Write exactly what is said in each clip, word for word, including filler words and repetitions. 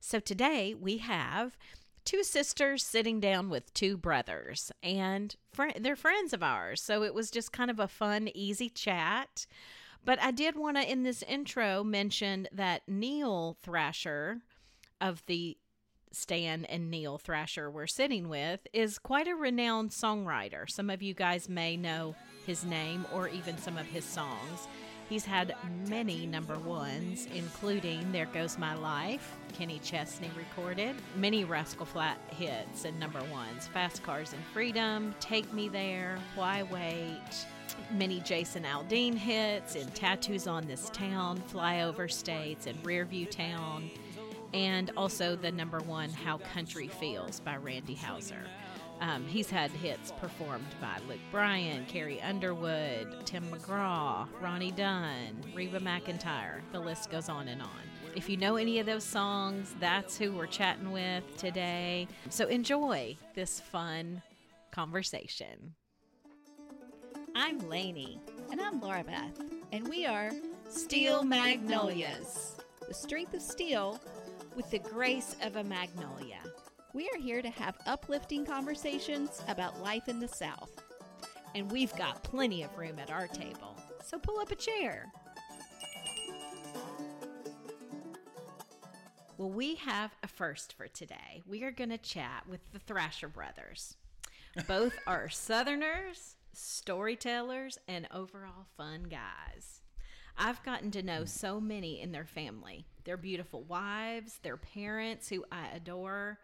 So today we have two sisters sitting down with two brothers, and fr- they're friends of ours. So it was just kind of a fun, easy chat. But I did want to, in this intro, mention that Neil Thrasher of the Stan and Neil Thrasher we're sitting with is quite a renowned songwriter. Some of you guys may know his name or even some of his songs. He's had many number ones, including There Goes My Life, Kenny Chesney recorded, many Rascal Flatts hits and number ones, Fast Cars and Freedom, Take Me There, Why Wait, many Jason Aldean hits, and Tattoos on This Town, Flyover States, and Rearview Town, and also the number one How Country Feels by Randy Houser. Um, he's had hits performed by Luke Bryan, Carrie Underwood, Tim McGraw, Ronnie Dunn, Reba McEntire. The list goes on and on. If you know any of those songs, that's who we're chatting with today. So enjoy this fun conversation. I'm Lainey. And I'm Laura Beth. And we are Steel Magnolias. The strength of steel with the grace of a magnolia. We are here to have uplifting conversations about life in the South. And we've got plenty of room at our table, so pull up a chair. Well, we have a first for today. We are going to chat with the Thrasher brothers. Both are Southerners, storytellers, and overall fun guys. I've gotten to know so many in their family, their beautiful wives, their parents, who I adore.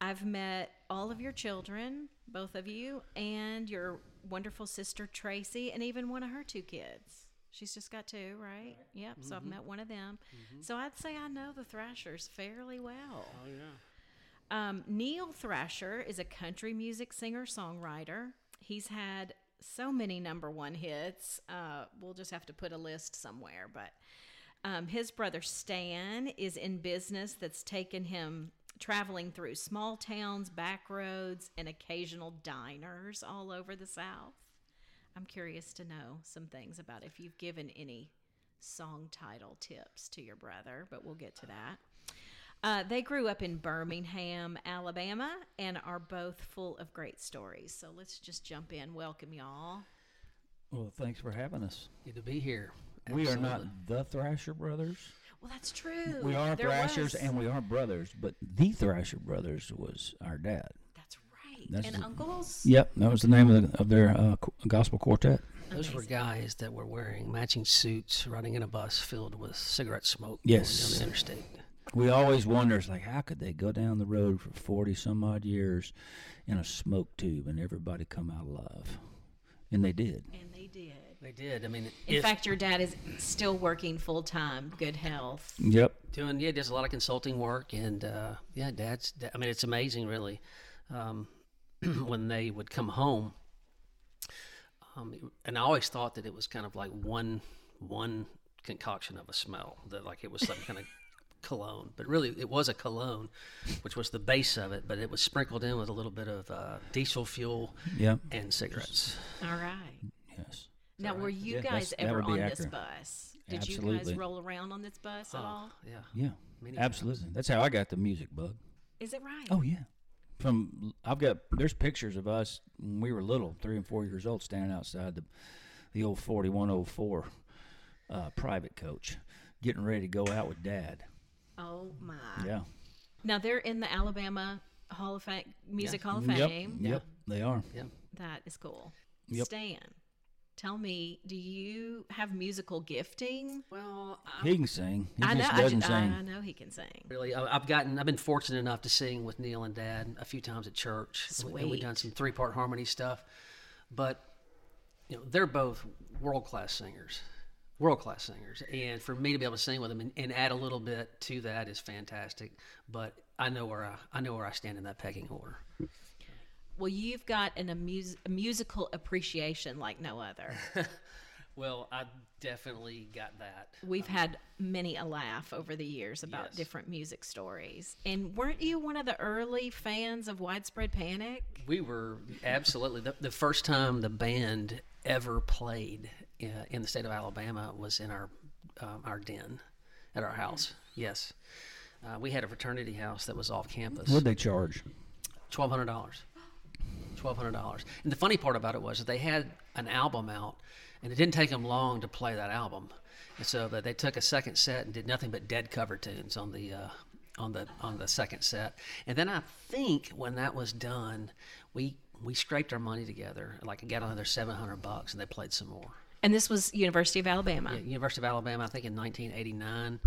I've met all of your children, both of you, and your wonderful sister, Tracy, and even one of her two kids. She's just got two, right? Yep, mm-hmm. So I've met one of them. Mm-hmm. So I'd say I know the Thrashers fairly well. Oh, yeah. Um, Neil Thrasher is a country music singer-songwriter. He's had so many number one hits. Uh, we'll just have to put a list somewhere. But um, his brother, Stan, is in business that's taken him traveling through small towns, back roads, and occasional diners all over the South. I'm curious to know some things about if you've given any song title tips to your brother, but we'll get to that. Uh, they grew up in Birmingham, Alabama, and are both full of great stories. So let's just jump in. Welcome, y'all. Well, thanks for having us. Good to be here. Absolutely. We are not the Thrasher brothers. Well, that's true. We are there Thrashers was. And we are brothers, but the Thrasher brothers was our dad. That's right. That's and the, uncles? Yep. That was the name of, the, of their uh, gospel quartet. Amazing. Those were guys that were wearing matching suits, riding in a bus filled with cigarette smoke. Yes. Going down the interstate. We always wonder, like, how could they go down the road for forty some odd years in a smoke tube and everybody come out alive? And they did. And they did. They did. I mean, in fact, your dad is still working full time. Good health. Yep. Doing yeah, does a lot of consulting work, and uh, yeah, dad's. I mean, it's amazing, really. Um, when they would come home, um, and I always thought that it was kind of like one one concoction of a smell, that like it was some kind of cologne, but really it was a cologne, which was the base of it, but it was sprinkled in with a little bit of uh, diesel fuel. Yep. And cigarettes. All right. Yes. Now, were you yeah, guys ever on accurate. This bus? Did absolutely. You guys roll around on this bus oh, at all? Yeah. Yeah, many absolutely. Times. That's how I got the music bug. Is it right? Oh, yeah. From I've got, there's pictures of us when we were little, three and four years old, standing outside the the old forty-one oh four uh, private coach, getting ready to go out with Dad. Oh, my. Yeah. Now they're in the Alabama Hall of Fame, Music yeah. Hall of Fame. Yep, yep. They are. Yep. That is cool. Yep. Stan, tell me, do you have musical gifting? Well, I'm, he can sing. He I just know, doesn't I, sing. I know he can sing. Really, I've gotten, I've been fortunate enough to sing with Neil and Dad a few times at church. Sweet. We, we've done some three-part harmony stuff, but you know they're both world-class singers. World-class singers, and for me to be able to sing with them and, and add a little bit to that is fantastic. But I know where I, I know where I stand in that pecking order. Well, you've got an amus- a musical appreciation like no other. Well, I definitely got that. We've um, had many a laugh over the years about yes. different music stories. And weren't you one of the early fans of Widespread Panic? We were, absolutely. the, the first time the band ever played in, in the state of Alabama was in our um, our den at our house. Yes. Uh, we had a fraternity house that was off campus. What'd they charge? twelve hundred dollars. twelve hundred dollars. And the funny part about it was that they had an album out, and it didn't take them long to play that album. And so they took a second set and did nothing but Dead cover tunes on the uh, on the on the second set. And then I think when that was done, we we scraped our money together, like got another seven hundred bucks, and they played some more. And this was University of Alabama. Yeah, University of Alabama, I think in nineteen eighty-nine.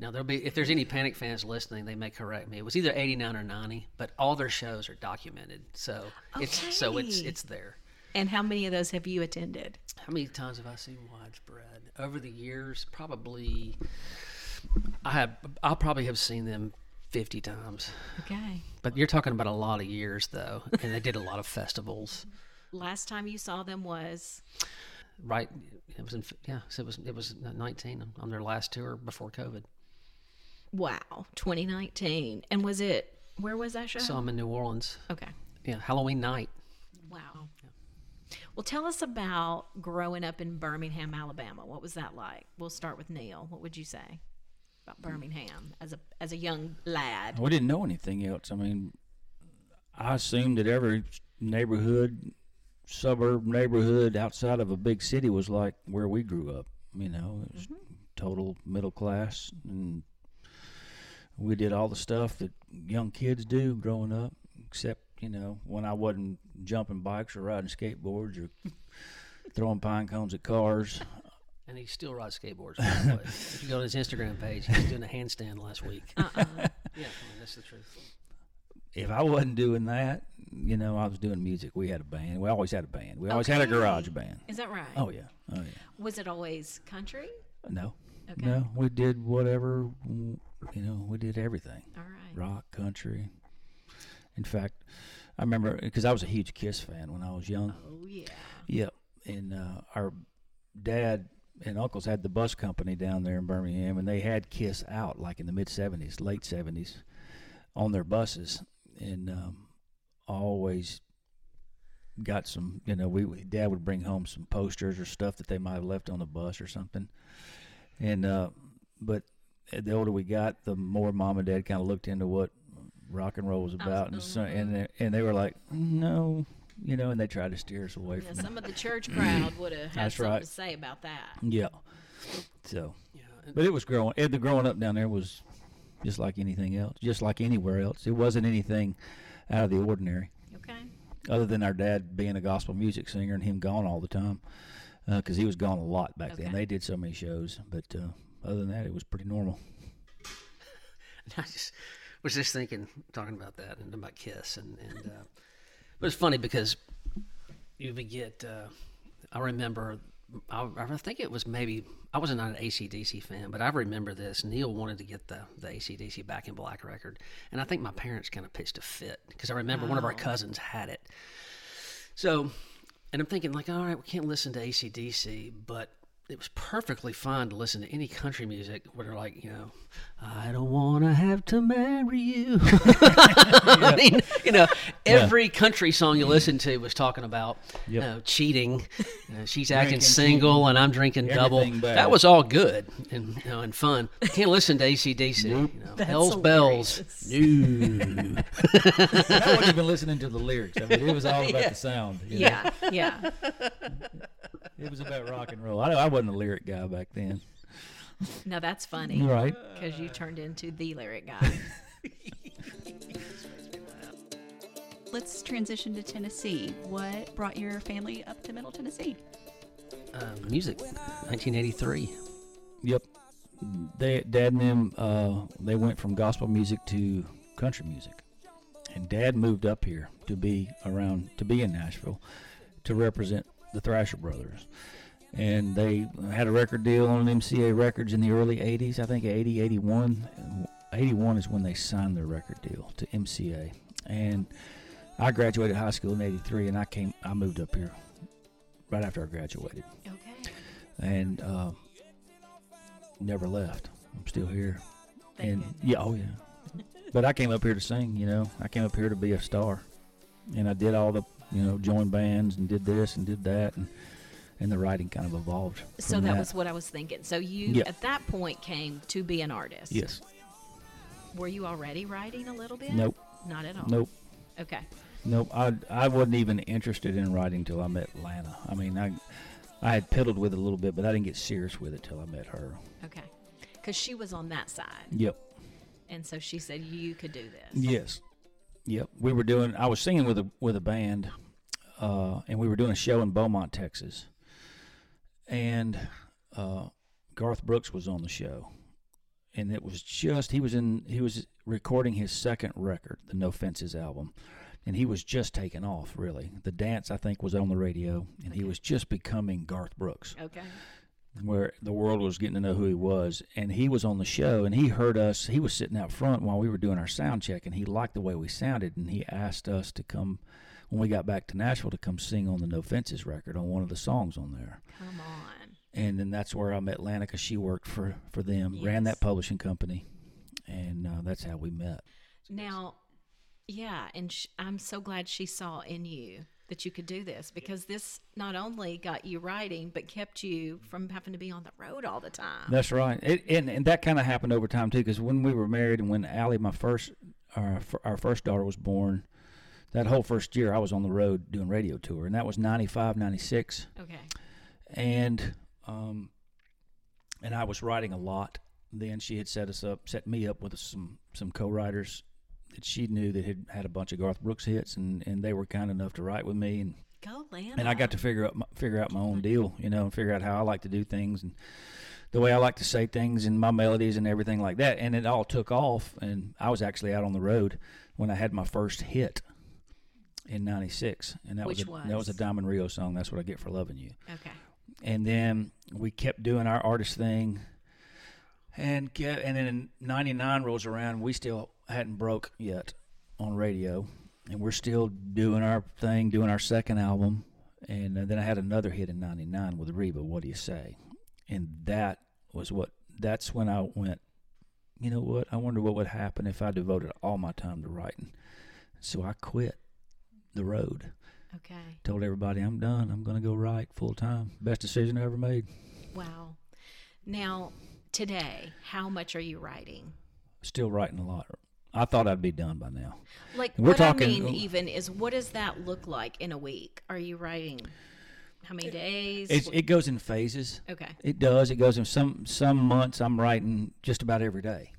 Now there'll be, if there's any Panic fans listening, they may correct me. It was either eighty-nine or ninety, but all their shows are documented, so okay. it's so it's it's there. And how many of those have you attended? How many times have I seen Widespread over the years? Probably, I have. I'll probably have seen them fifty times. Okay. But you're talking about a lot of years, though, and they did a lot of festivals. Last time you saw them was. Right, it was in, yeah. So it was it was nineteen on their last tour before COVID. Wow, twenty nineteen, and was it where was that show? So I'm in New Orleans. Okay. Yeah, Halloween night. Wow. Yeah. Well, tell us about growing up in Birmingham, Alabama. What was that like? We'll start with Neil. What would you say about Birmingham as a as a young lad? We didn't know anything else. I mean, I assumed that every neighborhood. Suburb neighborhood outside of a big city was like where we grew up, you know. It was mm-hmm. total middle class, and we did all the stuff that young kids do growing up, except, you know, when I wasn't jumping bikes or riding skateboards or throwing pine cones at cars. And he still rides skateboards. If you go to his Instagram page, he was doing a handstand last week. Uh-uh. Yeah, I mean, that's the truth. If I wasn't doing that, you know, I was doing music. We had a band. We always had a band. We always okay. had a garage band. Is that right? Oh, yeah. Oh, yeah. Was it always country? No. Okay. No, we did whatever, you know, we did everything. All right. Rock, country. In fact, I remember, because I was a huge Kiss fan when I was young. Oh, yeah. Yep. Yeah. And uh, our dad and uncles had the bus company down there in Birmingham, and they had Kiss out, like in the mid-seventies, late seventies, on their buses. And um, always got some, you know, we, we Dad would bring home some posters or stuff that they might have left on the bus or something. And uh, but the older we got, the more Mom and Dad kind of looked into what rock and roll was about, was and so, and they, and they were like, no, you know, and they tried to steer us away yeah, from. Some it. Of the church crowd would have had something right. to say about that. Yeah. So, yeah, and, but it was growing. And the growing up down there was. Just like anything else, just like anywhere else. It wasn't anything out of the ordinary. Okay. Other than our dad being a gospel music singer and him gone all the time, because uh, he was gone a lot back okay. then. They did so many shows, but uh, other than that, it was pretty normal. I just was just thinking, talking about that and about Kiss, and, and uh, it was funny because you would get, uh, I remember, I, I think it was maybe, I wasn't an A C D C fan, but I remember this. Neil wanted to get the, the A C D C Back in Black record, and I think my parents kind of pitched a fit because I remember oh. one of our cousins had it. So, and I'm thinking like, all right, we can't listen to A C D C, but it was perfectly fine to listen to any country music where they're like, you know, I don't want to have to marry you. I mean, you know, every yeah. country song you listen to was talking about, yep. you know, cheating. You know, she's drinking, acting single cheating. And I'm drinking everything double. Bad. That was all good and, you know, and fun. You can't listen to A C D C. Nope. You know, that's Hell's hilarious. Bells. No. I wasn't even listening to the lyrics. I mean, it was all about yeah. the sound. You know? Yeah, yeah. It was about rock and roll. I, I wasn't a lyric guy back then. Now that's funny. Right. Because you turned into the lyric guy. let's transition to Tennessee. What brought your family up to Middle Tennessee? Uh, music, nineteen eighty-three. Yep. They, Dad and them, uh, they went from gospel music to country music. And Dad moved up here to be around, to be in Nashville, to represent the Thrasher Brothers. And they had a record deal on M C A Records in the early eighties, I think eighty, eighty-one. eighty-one is when they signed their record deal to M C A. And I graduated high school in eighty-three, and I came, I moved up here right after I graduated. Okay. And uh, never left. I'm still here. Thank and goodness. Yeah, oh yeah. But I came up here to sing, you know. I came up here to be a star. And I did all the, you know, joined bands and did this and did that. And And the writing kind of evolved. So that, that was what I was thinking. So you, yeah. at that point, came to be an artist. Yes. Were you already writing a little bit? Nope. Not at all? Nope. Okay. Nope. I I wasn't even interested in writing till I met Lana. I mean, I I had piddled with it a little bit, but I didn't get serious with it till I met her. Okay. Because she was on that side. Yep. And so she said, you could do this. Yes. Yep. We were doing, I was singing with a, with a band, uh, and we were doing a show in Beaumont, Texas. And uh, Garth Brooks was on the show, and it was just he was in he was recording his second record, the No Fences album, and he was just taking off. Really, The Dance I think was on the radio, and okay. he was just becoming Garth Brooks. Okay, where the world was getting to know who he was, and he was on the show, and he heard us. He was sitting out front while we were doing our sound check, and he liked the way we sounded, and he asked us to come. When we got back to Nashville to come sing on the No Fences record on one of the songs on there. Come on. And then that's where I met Lana, because she worked for, for them, yes. ran that publishing company, and uh, that's how we met. Now, yeah, and sh- I'm so glad she saw in you that you could do this, because this not only got you writing, but kept you from having to be on the road all the time. That's right. It, and, and that kind of happened over time, too, because when we were married and when Allie, my first, our, our first daughter, was born, that whole first year, I was on the road doing radio tour, and that was ninety-five, ninety-six. Okay. And um, and I was writing a lot. Then she had set us up, set me up with some, some co-writers that she knew that had had a bunch of Garth Brooks hits, and, and they were kind enough to write with me. And Go Lana. And I got to figure out my, figure out my own deal, you know, and figure out how I like to do things and the way I like to say things and my melodies and everything like that. And it all took off, and I was actually out on the road when I had my first hit. In ninety-six, and that Which was, a, was that was a Diamond Rio song. That's What I Get for Loving You. Okay. And then we kept doing our artist thing, and kept, and then ninety-nine rolls around. We still hadn't broke yet on radio, and we're still doing our thing, doing our second album. And then I had another hit in ninety-nine with Reba. What Do You Say? And that was what. That's when I went. You know what? I wonder what would happen if I devoted all my time to writing. So I quit. The road. Okay. Told everybody I'm done. I'm going to go write full time. Best decision I ever made. Wow. Now, today, how much are you writing? Still writing a lot. I thought I'd be done by now. Like we're what talking, I mean, uh, even is what does that look like in a week? Are you writing? How many it, days? It, it goes in phases. Okay. It does. It goes in some some months. I'm writing just about every day.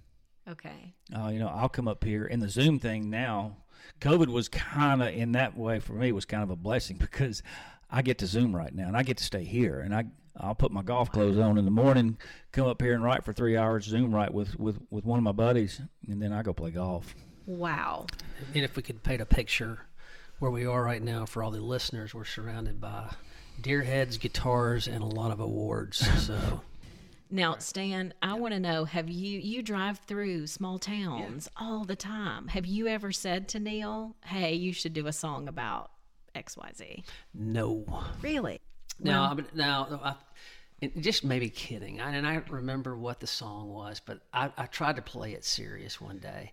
Okay. Uh, you know, I'll come up here and the Zoom thing now. COVID was kind of, in that way, for me, was kind of a blessing because I get to Zoom right now, and I get to stay here, and I, I'll put my golf clothes on in the morning, come up here and write for three hours, Zoom write with, with, with one of my buddies, and then I go play golf. Wow. And if we could paint a picture where we are right now for all the listeners, we're surrounded by deer heads, guitars, and a lot of awards, so... Now, Stan, I want to know, have you, you drive through small towns yeah. all the time. Have you ever said to Neil, hey, you should do a song about X Y Z? No. Really? No, well, no, I, it, just maybe kidding. I, and I don't remember what the song was, but I, I tried to play it serious one day.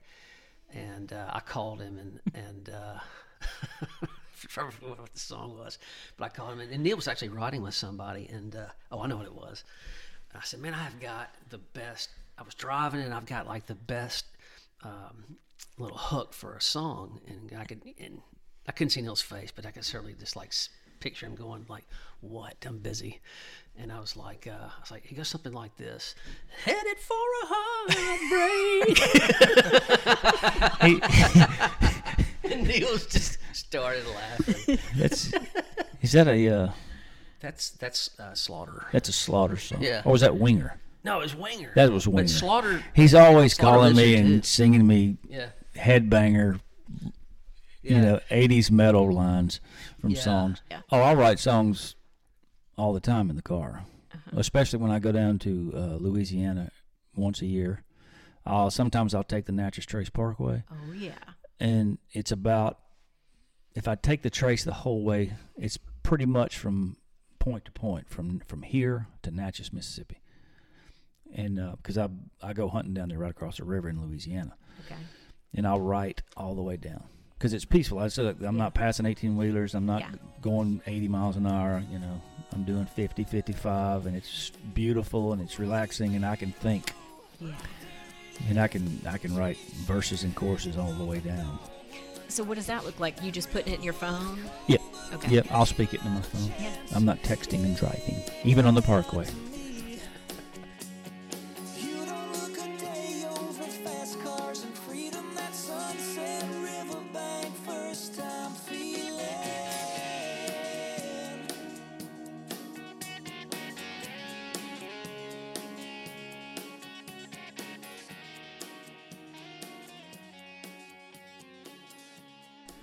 And uh, I called him and, and uh, I don't remember what the song was, but I called him. And, and Neil was actually riding with somebody. And, uh, oh, I know what it was. I said, man, I've got the best, I was driving and I've got like the best um, little hook for a song. And I could, and I couldn't see Neil's face, but I could certainly just like picture him going like, what, I'm busy. And I was like, uh, I was like, he goes something like this, headed for a heartbreak. Neil's just that a? Uh, that's that's uh, Slaughter. That's a Slaughter song. Yeah. Or was that Winger? No, it was Winger. That was Winger. But Slaughter. He's always Slaughter calling me and is. singing me yeah. headbanger, yeah. you know, eighties metal lines from yeah. songs. Yeah. Oh, I write songs all the time in the car, uh-huh. especially when I go down to uh, Louisiana once a year. I'll, sometimes I'll take the Natchez Trace Parkway. Oh, yeah. And it's about, if I take the trace the whole way, it's pretty much from point to point, from from here to Natchez, Mississippi. And because uh, I I go hunting down there right across the river in Louisiana. Okay. And I'll write all the way down because it's peaceful. I said I'm not passing eighteen-wheelers. I'm not yeah. going eighty miles an hour, you know. I'm doing fifty, fifty-five, and it's beautiful and it's relaxing, and I can think. Yeah. And I can I can write verses and choruses all the way down. So what does that look like? You just putting it in your phone? Yeah. Okay. Yeah, I'll speak it in my phone. Yeah. I'm not texting and driving, even on the parkway.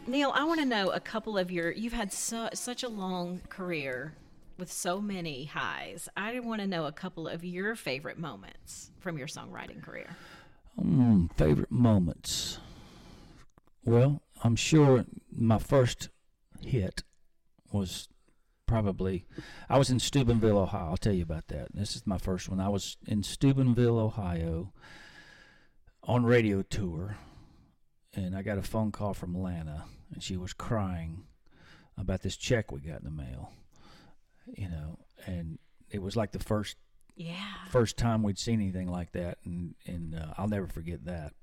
Neil, I want to know a couple of your, you've had so, such a long career with so many highs. I want to know a couple of your favorite moments from your songwriting career. Um, favorite moments. Well, I'm sure my first hit was probably, I was in Steubenville, Ohio. I'll tell you about that. This is my first one. I was in Steubenville, Ohio on radio tour. And I got a phone call from Lana, and she was crying about this check we got in the mail, you know. And it was like the first, yeah, first time we'd seen anything like that, and and uh, I'll never forget that.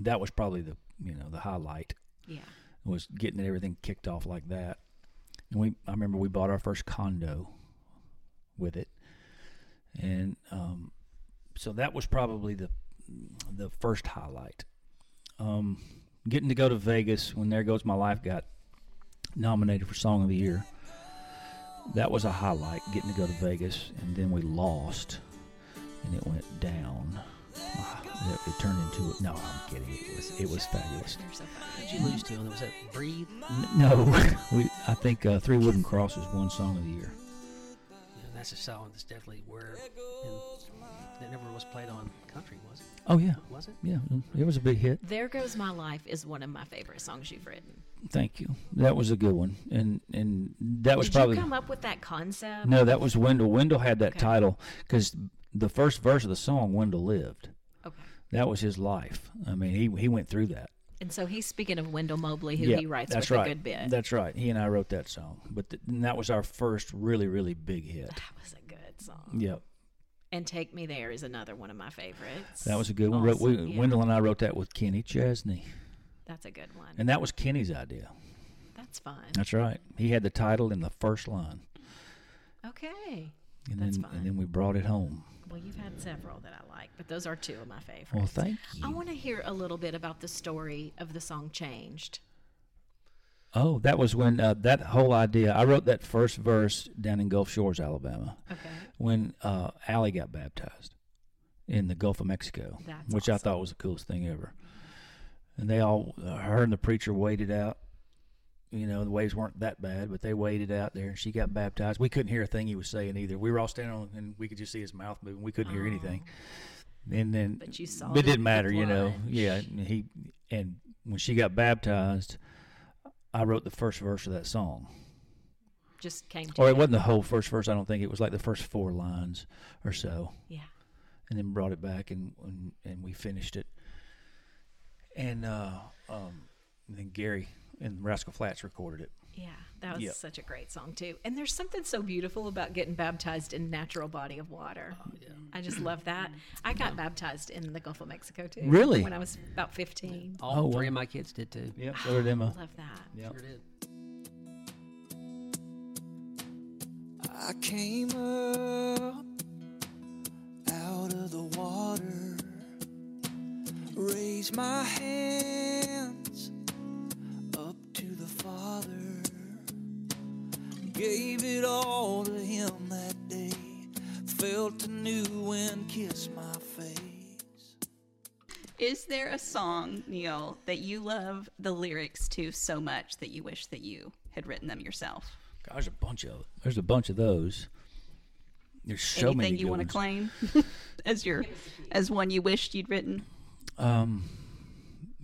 That was probably the you know the highlight. Yeah, was getting everything kicked off like that. And we, I remember we bought our first condo with it, and um, so that was probably the the first highlight. Um. Getting to go to Vegas when There Goes My Life got nominated for Song of the Year. That was a highlight, getting to go to Vegas, and then we lost, and it went down. Wow, it, it turned into a, no, I'm kidding. It was it was fabulous. Did you lose to him? Was that Breathe? No, we. I think uh, Three Wooden Crosses won Song of the Year. Yeah, that's a song that's definitely where that never was played on country, was it? Oh, yeah. Was it? Yeah, it was a big hit. There Goes My Life is one of my favorite songs you've written. Thank you. That was a good one. And and that was Did probably... Did you come up with that concept? No, that was Wendell. Wendell had that okay. title because the first verse of the song, Wendell lived. Okay. That was his life. I mean, he he went through that. And so he's speaking of Wendell Mobley, who yeah, he writes with right. a good bit. That's right. He and I wrote that song. But th- and that was our first really, really big hit. That was a good song. Yep. And Take Me There is another one of my favorites. That was a good one. Awesome. We, yeah. Wendell and I wrote that with Kenny Chesney. That's a good one. And that was Kenny's idea. That's fun. That's right. He had the title in the first line. Okay. And That's then, fun. And then we brought it home. Well, you've had several that I like, but those are two of my favorites. Well, thank you. I want to hear a little bit about the story of the song Changed. Oh, that was when uh, that whole idea. I wrote that first verse down in Gulf Shores, Alabama, okay. when uh, Allie got baptized in the Gulf of Mexico, That's which awesome. I thought was the coolest thing ever. And they all, uh, her and the preacher waited out. You know, the waves weren't that bad, but they waited out there, and she got baptized. We couldn't hear a thing he was saying either. We were all standing on, and we could just see his mouth moving. We couldn't oh. hear anything. And then, but you saw. But it didn't matter, you know. Yeah, and he and when she got baptized. I wrote the first verse of that song. Just came to Or it him. wasn't the whole first verse, I don't think. It was like the first four lines or so. Yeah. And then brought it back, and and, and we finished it. And uh, um, then Gary and Rascal Flatts recorded it. Yeah, that was yep. such a great song, too. And there's something so beautiful about getting baptized in a natural body of water. Oh, yeah. I just love that. I got yeah. baptized in the Gulf of Mexico, too. Really? When I was about fifteen. Yeah. All oh, three wow. of my kids did, too. Yep, so did Emma. I love that. Yep. Sure did. I came up out of the water, raised my hands up to the Father. Gave thought of him that day, felt anew and kissed my face. Is there a song, Neil, that you love the lyrics to so much that you wish that you had written them yourself? God, there's a bunch of there's a bunch of those. There's so Anything many. Anything you want to claim as your as one you wished you'd written? Um,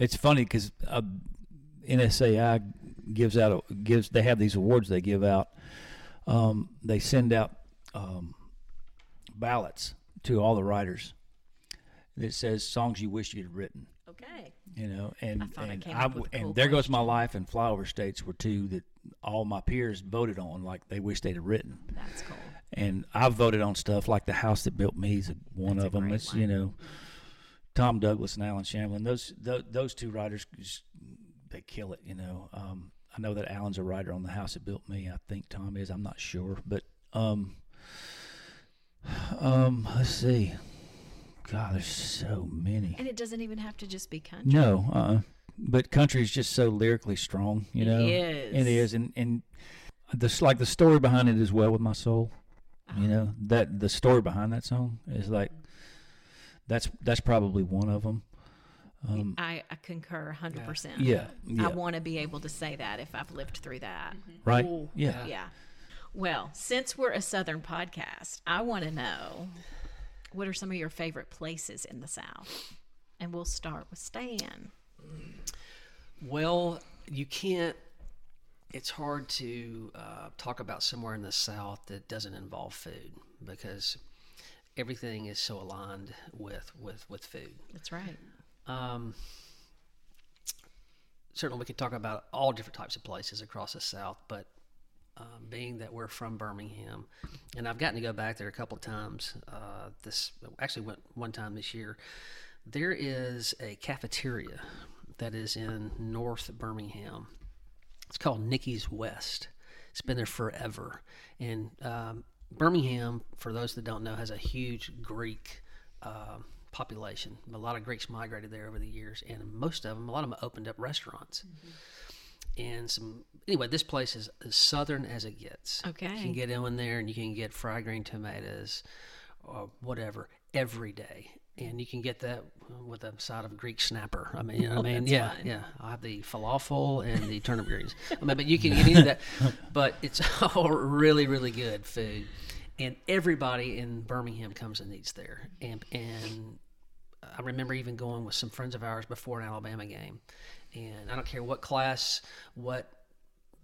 it's funny because N S A I gives out a, gives they have these awards they give out. Um, they send out um, ballots to all the writers that says songs you wish you'd written. Okay. You know, and I thought and, I came I, up with a cool and There Goes My Life and Flyover States were two that all my peers voted on, like they wish they'd have written. That's cool. And I voted on stuff like The House That Built Me is one That's of them. It's, one. You know, Tom Douglas and Alan Shamblin. Those those, those two writers, just, they kill it, you know. Um, I know that Alan's a writer on The House That Built Me. I think Tom is. I'm not sure. But um, um, let's see. God, there's so many. And it doesn't even have to just be country. No. Uh-uh. But country is just so lyrically strong, you know. It is. It is. And, and this, like the story behind it as well with my soul. You know, that the story behind that song is like, that's that's probably one of them. Um, I, I concur one hundred percent. Yeah. yeah. I want to be able to say that if I've lived through that. Mm-hmm. Right? Ooh, yeah. Yeah. Well, since we're a Southern podcast, I want to know, what are some of your favorite places in the South? And we'll start with Stan. Well, you can't. It's hard to uh, talk about somewhere in the South that doesn't involve food, because everything is so aligned with with, with food. That's right. Um, certainly, we could talk about all different types of places across the South, but uh, being that we're from Birmingham, and I've gotten to go back there a couple of times. Uh, this actually went one time this year. There is a cafeteria that is in North Birmingham. It's called Nikki's West. It's been there forever. And um, Birmingham, for those that don't know, has a huge Greek uh, population. A lot of Greeks migrated there over the years, and most of them, a lot of them opened up restaurants. Mm-hmm. And some, anyway, this place is as southern as it gets. Okay. You can get in there and you can get fried green tomatoes or whatever every day. And you can get that with a side of Greek snapper. I mean, you know what I mean? Yeah, fine. yeah. I have the falafel and the turnip greens. I mean, but you can get any of that. But it's all really, really good food. And everybody in Birmingham comes and eats there. And and I remember even going with some friends of ours before an Alabama game. And I don't care what class, what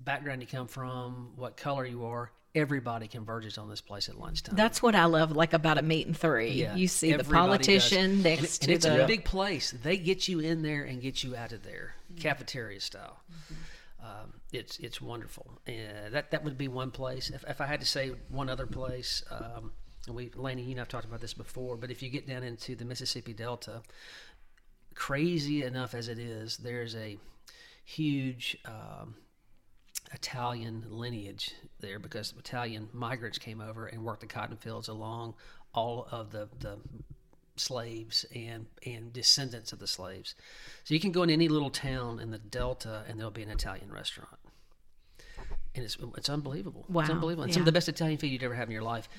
background you come from, what color you are, everybody converges on this place at lunchtime. That's what I love, like, about a meet and three. Yeah, you see the politician does. next and it, to and it's the... a big place. They get you in there and get you out of there, mm-hmm. cafeteria style. Mm-hmm. Um, it's it's wonderful. And that that would be one place. If, if I had to say one other place, um, and we, Laney, you and I have talked about this before, but if you get down into the Mississippi Delta, crazy enough as it is, there's a huge... Um, Italian lineage there, because Italian migrants came over and worked the cotton fields along all of the, the slaves and, and descendants of the slaves. So you can go in any little town in the Delta and there'll be an Italian restaurant. And it's it's unbelievable. Wow. It's unbelievable. And yeah. Some of the best Italian food you'd ever have in your life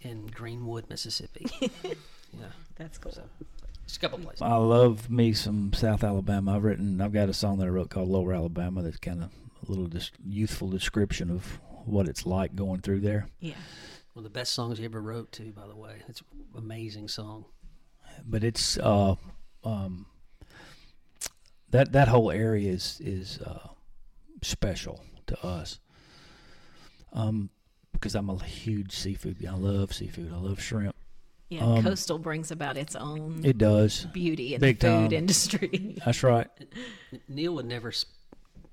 in Greenwood, Mississippi. Yeah. That's cool. So, it's a couple places. I love me some South Alabama. I've written, I've got a song that I wrote called Lower Alabama that's kind of a little dis- youthful description of what it's like going through there. Yeah. One of the best songs you ever wrote, too, by the way. It's an amazing song. But it's, uh, um, that that whole area is, is uh, special to us. Um, because I'm a huge seafood guy. I love seafood. I love shrimp. Yeah, um, coastal brings about its own it does. beauty in Big the food time. industry. That's right. Neil would never... Sp-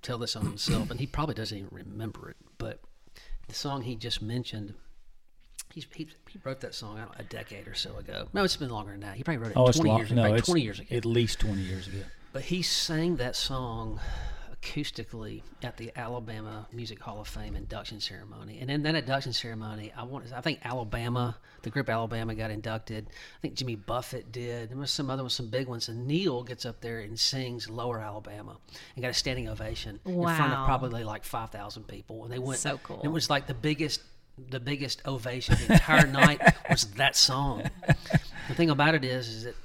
tell this on himself, and he probably doesn't even remember it, but the song he just mentioned, he's, he he wrote that song out a decade or so ago. No, it's been longer than that. He probably wrote it oh, twenty, long, years, no, probably twenty years ago. At least twenty years ago. But he sang that song acoustically at the Alabama Music Hall of Fame induction ceremony. And in that induction ceremony, I want I think Alabama, the group Alabama got inducted. I think Jimmy Buffett did. There was some other ones, some big ones. And Neil gets up there and sings Lower Alabama and got a standing ovation wow. in front of probably like five thousand people. And they went. So cool. It was like the biggest the biggest ovation the entire night was that song. The thing about it is, is that,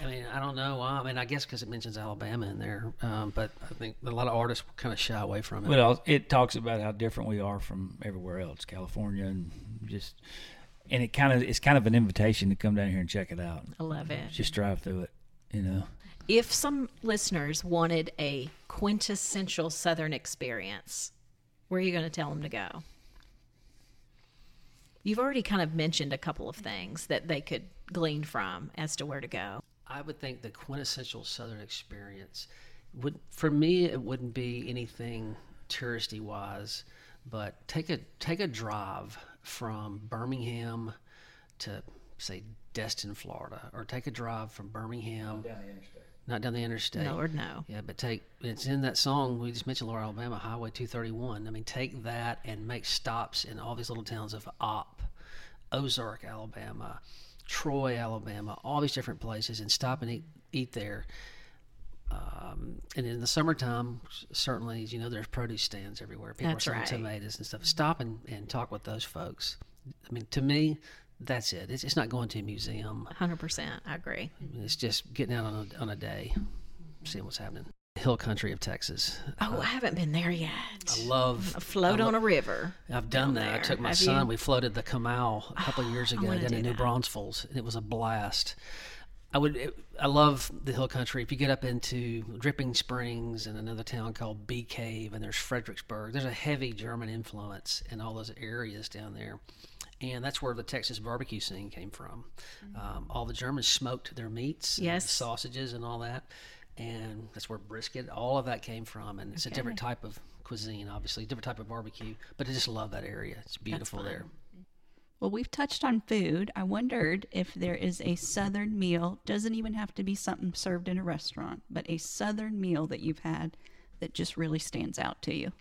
I mean, I don't know why. I mean, I guess because it mentions Alabama in there, um, but I think a lot of artists kind of shy away from it. Well, it talks about how different we are from everywhere else, California, and just, and it kind of, it's kind of an invitation to come down here and check it out. I love it. Just drive through it, you know. If some listeners wanted a quintessential Southern experience, where are you going to tell them to go? You've already kind of mentioned a couple of things that they could glean from as to where to go. I would think the quintessential Southern experience would, for me, it wouldn't be anything touristy wise, but take a take a drive from Birmingham to, say, Destin, Florida, or take a drive from Birmingham. Not down the interstate. Not down the interstate. Lord, no. Yeah, but take, it's in that song we just mentioned, Lower Alabama, Highway two thirty-one. I mean, take that and make stops in all these little towns of Op, Ozark, Alabama, Troy, Alabama, all these different places, and stop and eat, eat there. Um, and in the summertime, certainly, you know, there's produce stands everywhere. People that's are selling right. tomatoes and stuff. Stop and, and talk with those folks. I mean, to me, that's it. It's, it's not going to a museum. one hundred percent. I agree. I mean, it's just getting out on a, on a day, seeing what's happening. Hill Country of Texas. Oh, uh, I haven't been there yet. I love a float I lo- on a river. I've done that. There. I took my Have son. You? We floated the Comal a couple oh, of years ago down in New Braunfels, and it was a blast. I would. It, I love the Hill Country. If you get up into Dripping Springs and another town called Bee Cave, and there's Fredericksburg, there's a heavy German influence in all those areas down there. And that's where the Texas barbecue scene came from. Mm-hmm. Um, all the Germans smoked their meats, yes. and sausages and all that. And that's where brisket, all of that came from. And it's okay. a different type of cuisine, obviously, different type of barbecue. But I just love that area. It's beautiful there. Well, we've touched on food. I wondered if there is a Southern meal, doesn't even have to be something served in a restaurant, but a Southern meal that you've had that just really stands out to you.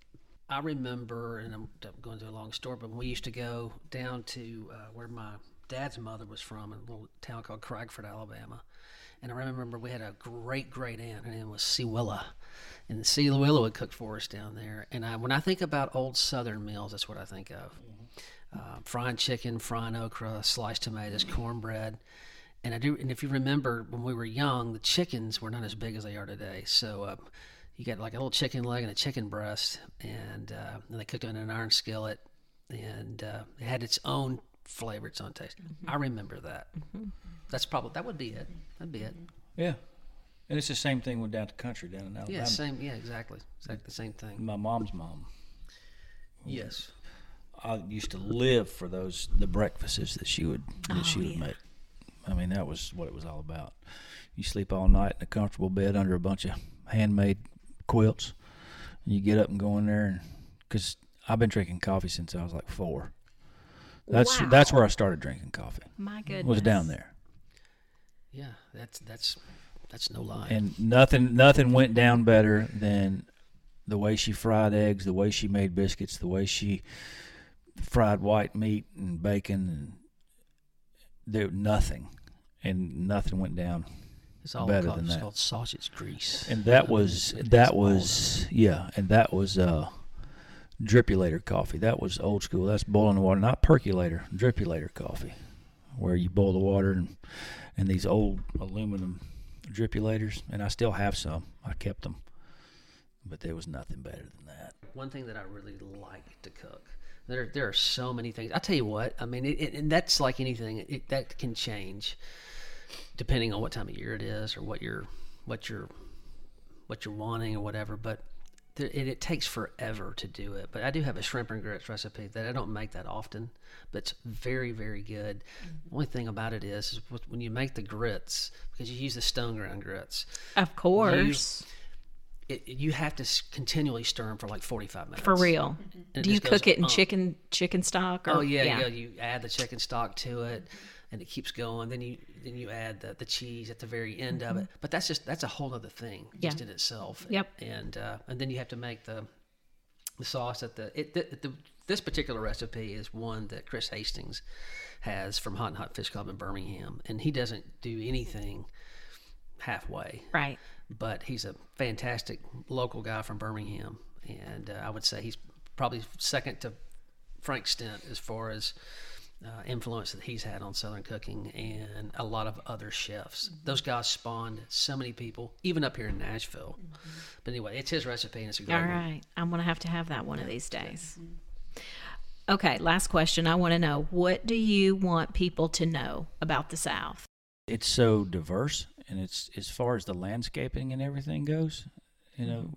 I remember, and I'm going to a long story, but we used to go down to uh, where my dad's mother was from, a little town called Cragford, Alabama. And I remember we had a great, great aunt. Her name was Sea Willa. And Sea Willa would cook for us down there. And I, when I think about old Southern meals, that's what I think of. Mm-hmm. Uh, frying chicken, frying okra, sliced tomatoes, cornbread. And I do. And if you remember, when we were young, the chickens were not as big as they are today. So uh, you got like a little chicken leg and a chicken breast. And, uh, and they cooked it in an iron skillet. And uh, it had its own flavor, its own taste. Mm-hmm. I remember that. Mm-hmm. That's probably, that would be it. That'd be it. Yeah. And it's the same thing with down the country, down in Alabama. Yeah, same, yeah, exactly. Exactly the same thing. My mom's mom. Yes. I used to live for those, the breakfasts that she would, that oh, she would yeah. make. I mean, that was what it was all about. You sleep all night in a comfortable bed under a bunch of handmade quilts. And you get up and go in there, and because I've been drinking coffee since I was like four. That's wow. that's where I started drinking coffee. My goodness. Was down there. Yeah, that's that's that's no lie. And nothing nothing went down better than the way she fried eggs, the way she made biscuits, the way she fried white meat and bacon, and there nothing, and nothing went down it's all better called, than that. It's called sausage grease. And that was that was yeah, and that was uh, dripulator coffee. That was old school. That's boiling the water, not percolator. Dripulator coffee, where you boil the water and. And these old aluminum dripulators, and I still have some. I kept them, but there was nothing better than that. One thing that I really like to cook. There, there are so many things. I tell you what. I mean, it, it, and that's like anything it, that can change depending on what time of year it is, or what you're, what you're, what you're wanting, or whatever. But there, it, it takes forever to do it. But I do have a shrimp and grits recipe that I don't make that often. But it's very, very good. Mm-hmm. The only thing about it is, is when you make the grits, because you use the stone ground grits. Of course. You, it, you have to continually stir them for like forty-five minutes. For real. Mm-hmm. Do you cook goes, it in um. chicken chicken stock? Or, oh, yeah, yeah. yeah. You add the chicken stock to it, and it keeps going. Then you then you add the, the cheese at the very end mm-hmm. of it. But that's just that's a whole other thing yeah. just in itself. Yep. And uh, and then you have to make the the sauce at the it the, the this particular recipe is one that Chris Hastings has from Hot and Hot Fish Club in Birmingham, and he doesn't do anything halfway. Right. But he's a fantastic local guy from Birmingham, and uh, I would say he's probably second to Frank Stent as far as uh, influence that he's had on Southern cooking and a lot of other chefs. Mm-hmm. Those guys spawned so many people, even up here in Nashville. Mm-hmm. But anyway, it's his recipe and it's a great All right. one. All right. I'm going to have to have that one of these days. Mm-hmm. Okay, last question. I want to know, what do you want people to know about the South? It's so diverse, and it's as far as the landscaping and everything goes, you know,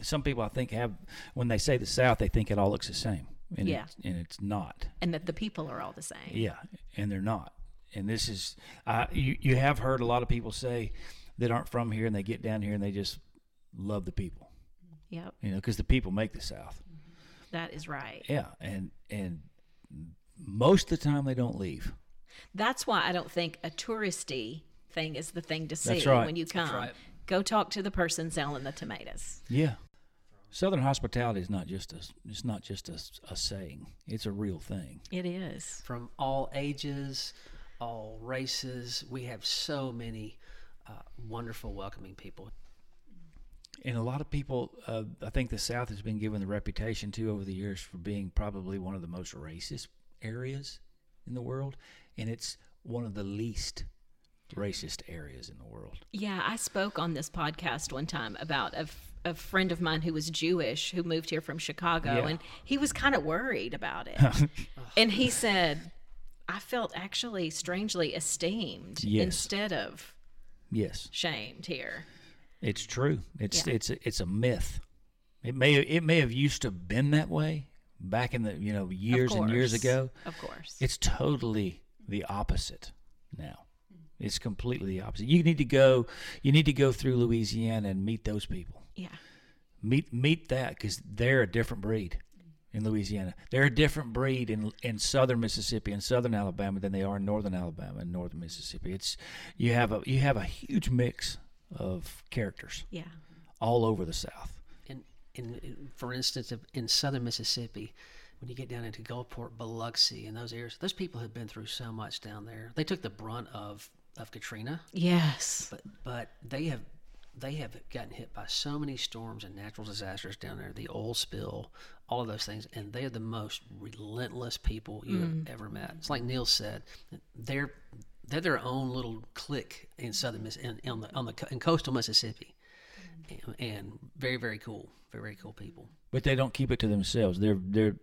some people I think have, when they say the South, they think it all looks the same. And yeah. It's, and it's not. And that the people are all the same. Yeah, and they're not. And this is, uh, you, you have heard a lot of people say that aren't from here, and they get down here and they just love the people. Yep. You know, because the people make the South. That is right. Yeah, and and most of the time they don't leave. That's why I don't think a touristy thing is the thing to see. That's right. When you come. That's right. Go talk to the person selling the tomatoes. Yeah, Southern hospitality is not just a it's not just a, a saying. It's a real thing. It is. From all ages, all races, we have so many uh, wonderful, welcoming people. And a lot of people, uh, I think the South has been given the reputation, too, over the years for being probably one of the most racist areas in the world. And it's one of the least racist areas in the world. Yeah, I spoke on this podcast one time about a, f- a friend of mine who was Jewish who moved here from Chicago. Yeah. And he was kind of worried about it. And he said, I felt actually strangely esteemed yes. instead of yes. shamed here. It's true. It's yeah. it's it's a myth. It may it may have used to have been that way back in the you know years and years ago. Of course. It's totally the opposite now. It's completely the opposite. You need to go. You need to go through Louisiana and meet those people. Yeah. Meet meet that because they're a different breed in Louisiana. They're a different breed in in southern Mississippi and southern Alabama than they are in northern Alabama and northern Mississippi. It's you have a you have a huge mix of characters, yeah, all over the South. And, and, and for instance, in southern Mississippi, when you get down into Gulfport, Biloxi, and those areas, those people have been through so much down there. They took the brunt of, of Katrina. Yes, but but they have they have gotten hit by so many storms and natural disasters down there. The oil spill, all of those things, and they're the most relentless people you mm. have ever met. It's like Neil said, they're. They're their own little clique in southern Miss in, in the on the in coastal Mississippi, and, and very very cool, very very cool people. But they don't keep it to themselves. They're they're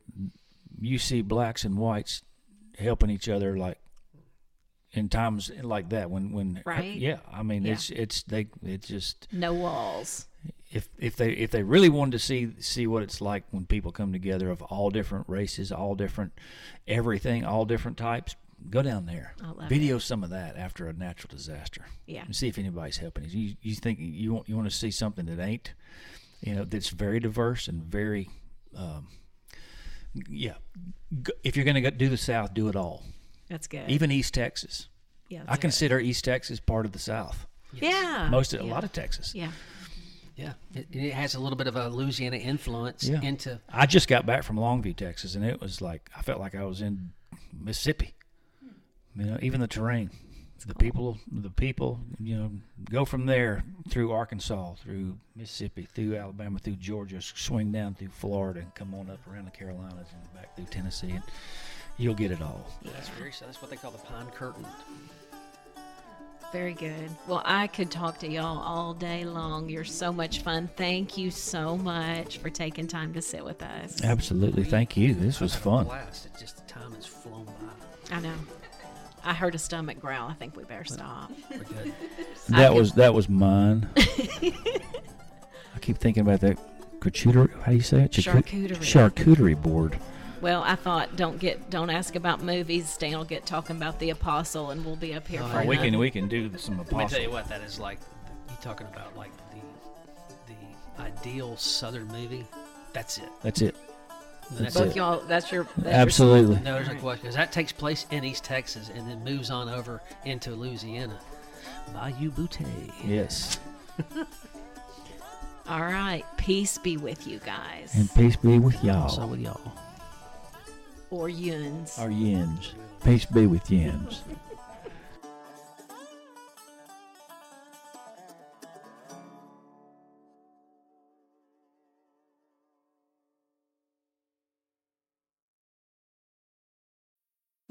you see blacks and whites helping each other like in times like that when when right yeah I mean yeah. it's it's they it's just no walls. If if they if they really wanted to see see what it's like when people come together of all different races, all different everything, all different types. Go down there, video it. Some of that after a natural disaster. Yeah, and see if anybody's helping. You you think you want you want to see something that ain't, you know, that's very diverse and very, um, yeah. If you're going to do the South, do it all. That's good. Even East Texas. Yeah, I consider good. East Texas part of the South. Yes. Yeah, most of, yeah. a lot of Texas. Yeah. Yeah, it, it has a little bit of a Louisiana influence yeah. into. I just got back from Longview, Texas, and it was like I felt like I was in Mississippi. You know, even the terrain, it's the cool. people, the people, you know, go from there through Arkansas, through Mississippi, through Alabama, through Georgia, swing down through Florida, and come on up around the Carolinas and back through Tennessee, and you'll get it all. Yeah, that's very, that's what they call the Pine Curtain. Very good. Well, I could talk to y'all all day long. You're so much fun. Thank you so much for taking time to sit with us. Absolutely. Thank you. This was fun. Blast. It's just the time has flown by. I know. I heard a stomach growl. I think we better stop. We're good. That was that was mine. I keep thinking about that charcuterie. How do you say it? Charcuterie. Charcuterie board. Well, I thought don't get don't ask about movies. Stan will get talking about The Apostle, and we'll be up here. Oh, for we enough. can we can do some Apostle. Let me tell you what that is like. You talking about like the the ideal Southern movie? That's it. That's it. That's Both it. y'all, that's your that's absolutely. Your no, there's no question because that takes place in East Texas and then moves on over into Louisiana. Bayou Butte. Yes. All right. Peace be with you guys. And peace be with y'all. Also with y'all. Or yins. Or yins. Peace be with yins.